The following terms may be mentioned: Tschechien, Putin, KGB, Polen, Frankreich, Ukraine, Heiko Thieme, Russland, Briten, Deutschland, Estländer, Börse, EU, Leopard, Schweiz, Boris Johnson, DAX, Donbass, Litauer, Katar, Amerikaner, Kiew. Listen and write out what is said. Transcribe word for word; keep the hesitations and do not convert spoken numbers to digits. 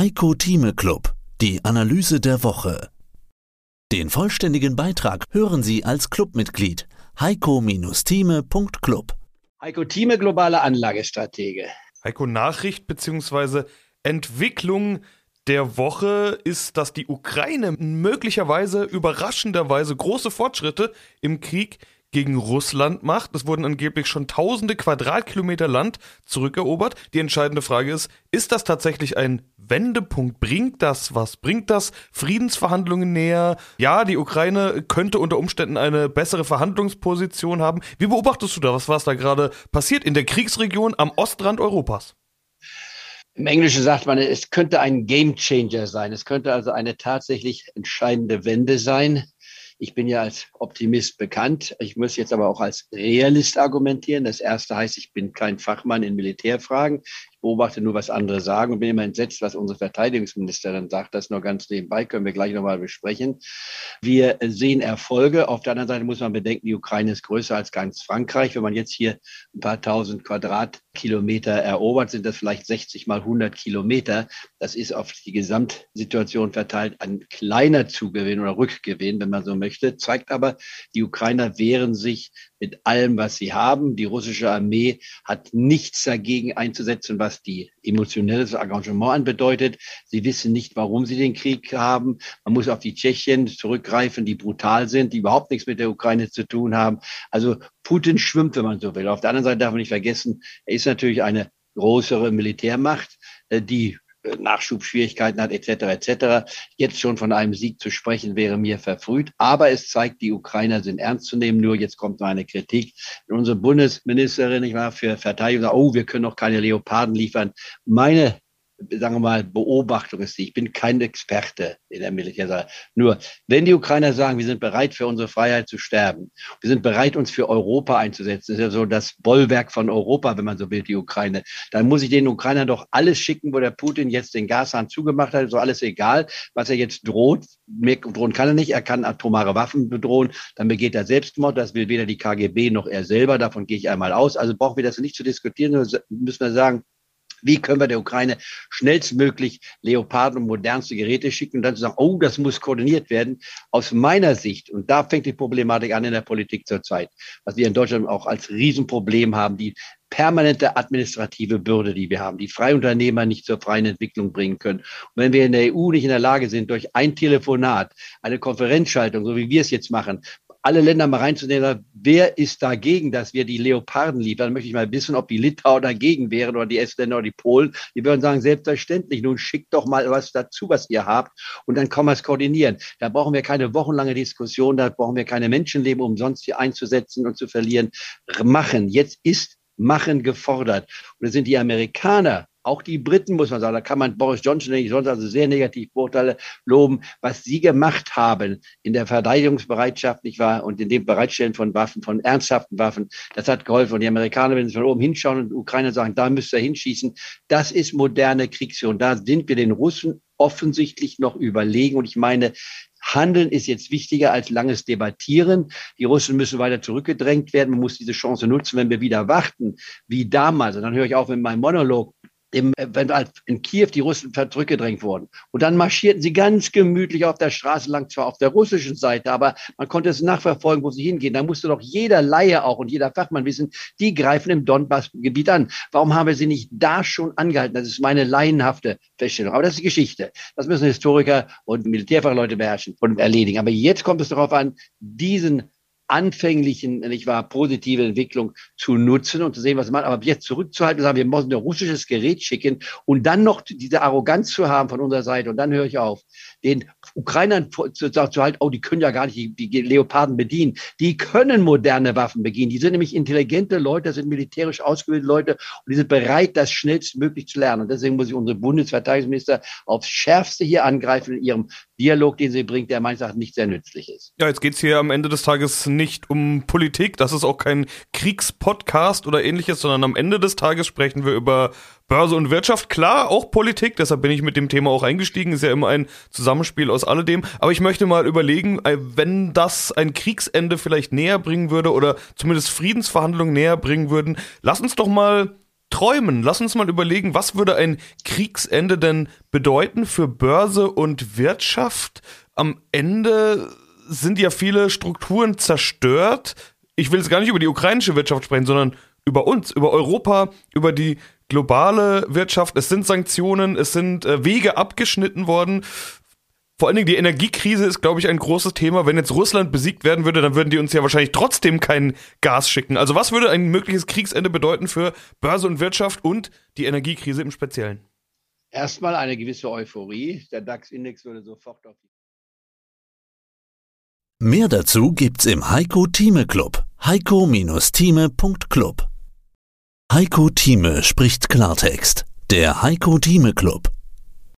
Heiko Thieme Club, die Analyse der Woche. Den vollständigen Beitrag hören Sie als Clubmitglied heiko Bindestrich thieme Punkt club. Heiko Thieme, globale Anlagestratege. Heiko, Nachricht bzw. Entwicklung der Woche ist, dass die Ukraine möglicherweise überraschenderweise große Fortschritte im Krieg gegen Russland macht. Es wurden angeblich schon tausende Quadratkilometer Land zurückerobert. Die entscheidende Frage ist, ist das tatsächlich ein Wendepunkt? Bringt das was? Bringt das Friedensverhandlungen näher? Ja, die Ukraine könnte unter Umständen eine bessere Verhandlungsposition haben. Wie beobachtest du da, was, was da gerade passiert in der Kriegsregion am Ostrand Europas? Im Englischen sagt man, es könnte ein Game Changer sein. Es könnte also eine tatsächlich entscheidende Wende sein. Ich bin ja als Optimist bekannt. Ich muss jetzt aber auch als Realist argumentieren. Das erste heißt, ich bin kein Fachmann in Militärfragen. Ich beobachte nur, was andere sagen und bin immer entsetzt, was unsere Verteidigungsministerin sagt. Das nur ganz nebenbei, können wir gleich nochmal besprechen. Wir sehen Erfolge. Auf der anderen Seite muss man bedenken, die Ukraine ist größer als ganz Frankreich. Wenn man jetzt hier ein paar tausend Quadratkilometer erobert, sind das vielleicht sechzig mal hundert Kilometer. Das ist auf die Gesamtsituation verteilt ein kleiner Zugewinn oder Rückgewinn, wenn man so möchte. Zeigt aber, die Ukrainer wehren sich mit allem, was sie haben. Die russische Armee hat nichts dagegen einzusetzen, was was die emotionelles Engagement anbedeutet. Sie wissen nicht, warum sie den Krieg haben. Man muss auf die Tschechien zurückgreifen, die brutal sind, die überhaupt nichts mit der Ukraine zu tun haben. Also Putin schwimmt, wenn man so will. Auf der anderen Seite darf man nicht vergessen, er ist natürlich eine größere Militärmacht, die Nachschubschwierigkeiten hat, et cetera et cetera. Jetzt schon von einem Sieg zu sprechen, wäre mir verfrüht. Aber es zeigt, die Ukrainer sind ernst zu nehmen. Nur jetzt kommt noch eine Kritik. Unsere Bundesministerin, ich war für Verteidigung, sagt, oh, wir können noch keine Leoparden liefern. Meine, sagen wir mal, Beobachtung ist die, ich bin kein Experte in der Militärsache. Nur, wenn die Ukrainer sagen, wir sind bereit, für unsere Freiheit zu sterben, wir sind bereit, uns für Europa einzusetzen, das ist ja so das Bollwerk von Europa, wenn man so will, die Ukraine, dann muss ich den Ukrainern doch alles schicken, wo der Putin jetzt den Gashahn zugemacht hat, so alles egal, was er jetzt droht, mehr drohen kann er nicht, er kann atomare Waffen bedrohen, dann begeht er Selbstmord, das will weder die K G B noch er selber, davon gehe ich einmal aus, also brauchen wir das nicht zu diskutieren, müssen wir sagen, wie können wir der Ukraine schnellstmöglich Leoparden und modernste Geräte schicken und dann zu sagen, oh, das muss koordiniert werden. Aus meiner Sicht, und da fängt die Problematik an in der Politik zurzeit, was wir in Deutschland auch als Riesenproblem haben, die permanente administrative Bürde, die wir haben, die Freiunternehmer nicht zur freien Entwicklung bringen können. Und wenn wir in der E U nicht in der Lage sind, durch ein Telefonat, eine Konferenzschaltung, so wie wir es jetzt machen, alle Länder mal reinzunehmen, wer ist dagegen, dass wir die Leoparden liefern? Möchte ich mal wissen, ob die Litauer dagegen wären oder die Estländer oder die Polen. Die würden sagen, selbstverständlich, nun schickt doch mal was dazu, was ihr habt und dann kann man es koordinieren. Da brauchen wir keine wochenlange Diskussion, da brauchen wir keine Menschenleben umsonst hier einzusetzen und zu verlieren. Machen, jetzt ist Machen gefordert. Und das sind die Amerikaner, auch die Briten, muss man sagen, da kann man Boris Johnson nicht sonst also sehr negativ Vorteile loben, was sie gemacht haben in der Verteidigungsbereitschaft, nicht wahr, und in dem Bereitstellen von Waffen, von ernsthaften Waffen, das hat geholfen. Und die Amerikaner, wenn sie von oben hinschauen und die Ukrainer sagen, da müsst ihr hinschießen, das ist moderne Kriegsführung. Da sind wir den Russen offensichtlich noch überlegen. Und ich meine, Handeln ist jetzt wichtiger als langes Debattieren. Die Russen müssen weiter zurückgedrängt werden. Man muss diese Chance nutzen, wenn wir wieder warten, wie damals. Und dann höre ich auf mit meinem Monolog. Im, wenn in Kiew die Russen zurückgedrängt wurden. Und dann marschierten sie ganz gemütlich auf der Straße lang, zwar auf der russischen Seite, aber man konnte es nachverfolgen, wo sie hingehen. Da musste doch jeder Laie auch und jeder Fachmann wissen, die greifen im Donbass-Gebiet an. Warum haben wir sie nicht da schon angehalten? Das ist meine laienhafte Feststellung. Aber das ist die Geschichte. Das müssen Historiker und Militärfachleute beherrschen und erledigen. Aber jetzt kommt es darauf an, diesen anfänglichen, nicht wahr, positive Entwicklung zu nutzen und zu sehen, was man macht. Aber jetzt zurückzuhalten und sagen, wir müssen ein russisches Gerät schicken und dann noch diese Arroganz zu haben von unserer Seite. Und dann höre ich auf, den Ukrainern zu, zu halten, oh, die können ja gar nicht die, die Leoparden bedienen. Die können moderne Waffen bedienen. Die sind nämlich intelligente Leute, das sind militärisch ausgebildete Leute und die sind bereit, das schnellstmöglich zu lernen. Und deswegen muss ich unsere Bundesverteidigungsminister aufs Schärfste hier angreifen in ihrem Dialog, den sie bringt, der meines Erachtens nicht sehr nützlich ist. Ja, jetzt geht es hier am Ende des Tages nicht um Politik, das ist auch kein Kriegspodcast oder ähnliches, sondern am Ende des Tages sprechen wir über Börse und Wirtschaft, klar, auch Politik, deshalb bin ich mit dem Thema auch eingestiegen, ist ja immer ein Zusammenspiel aus alledem, aber ich möchte mal überlegen, wenn das ein Kriegsende vielleicht näher bringen würde oder zumindest Friedensverhandlungen näher bringen würden, lass uns doch mal träumen. Lass uns mal überlegen, was würde ein Kriegsende denn bedeuten für Börse und Wirtschaft? Am Ende sind ja viele Strukturen zerstört. Ich will jetzt gar nicht über die ukrainische Wirtschaft sprechen, sondern über uns, über Europa, über die globale Wirtschaft. Es sind Sanktionen, es sind äh, Wege abgeschnitten worden. Vor allen Dingen die Energiekrise ist, glaube ich, ein großes Thema. Wenn jetzt Russland besiegt werden würde, dann würden die uns ja wahrscheinlich trotzdem kein Gas schicken. Also was würde ein mögliches Kriegsende bedeuten für Börse und Wirtschaft und die Energiekrise im Speziellen? Erstmal eine gewisse Euphorie. Der DAX-Index würde sofort auf die... Mehr dazu gibt's im Heiko Thieme Club. heiko Thieme Punkt club Heiko Thieme spricht Klartext. Der Heiko Thieme Club.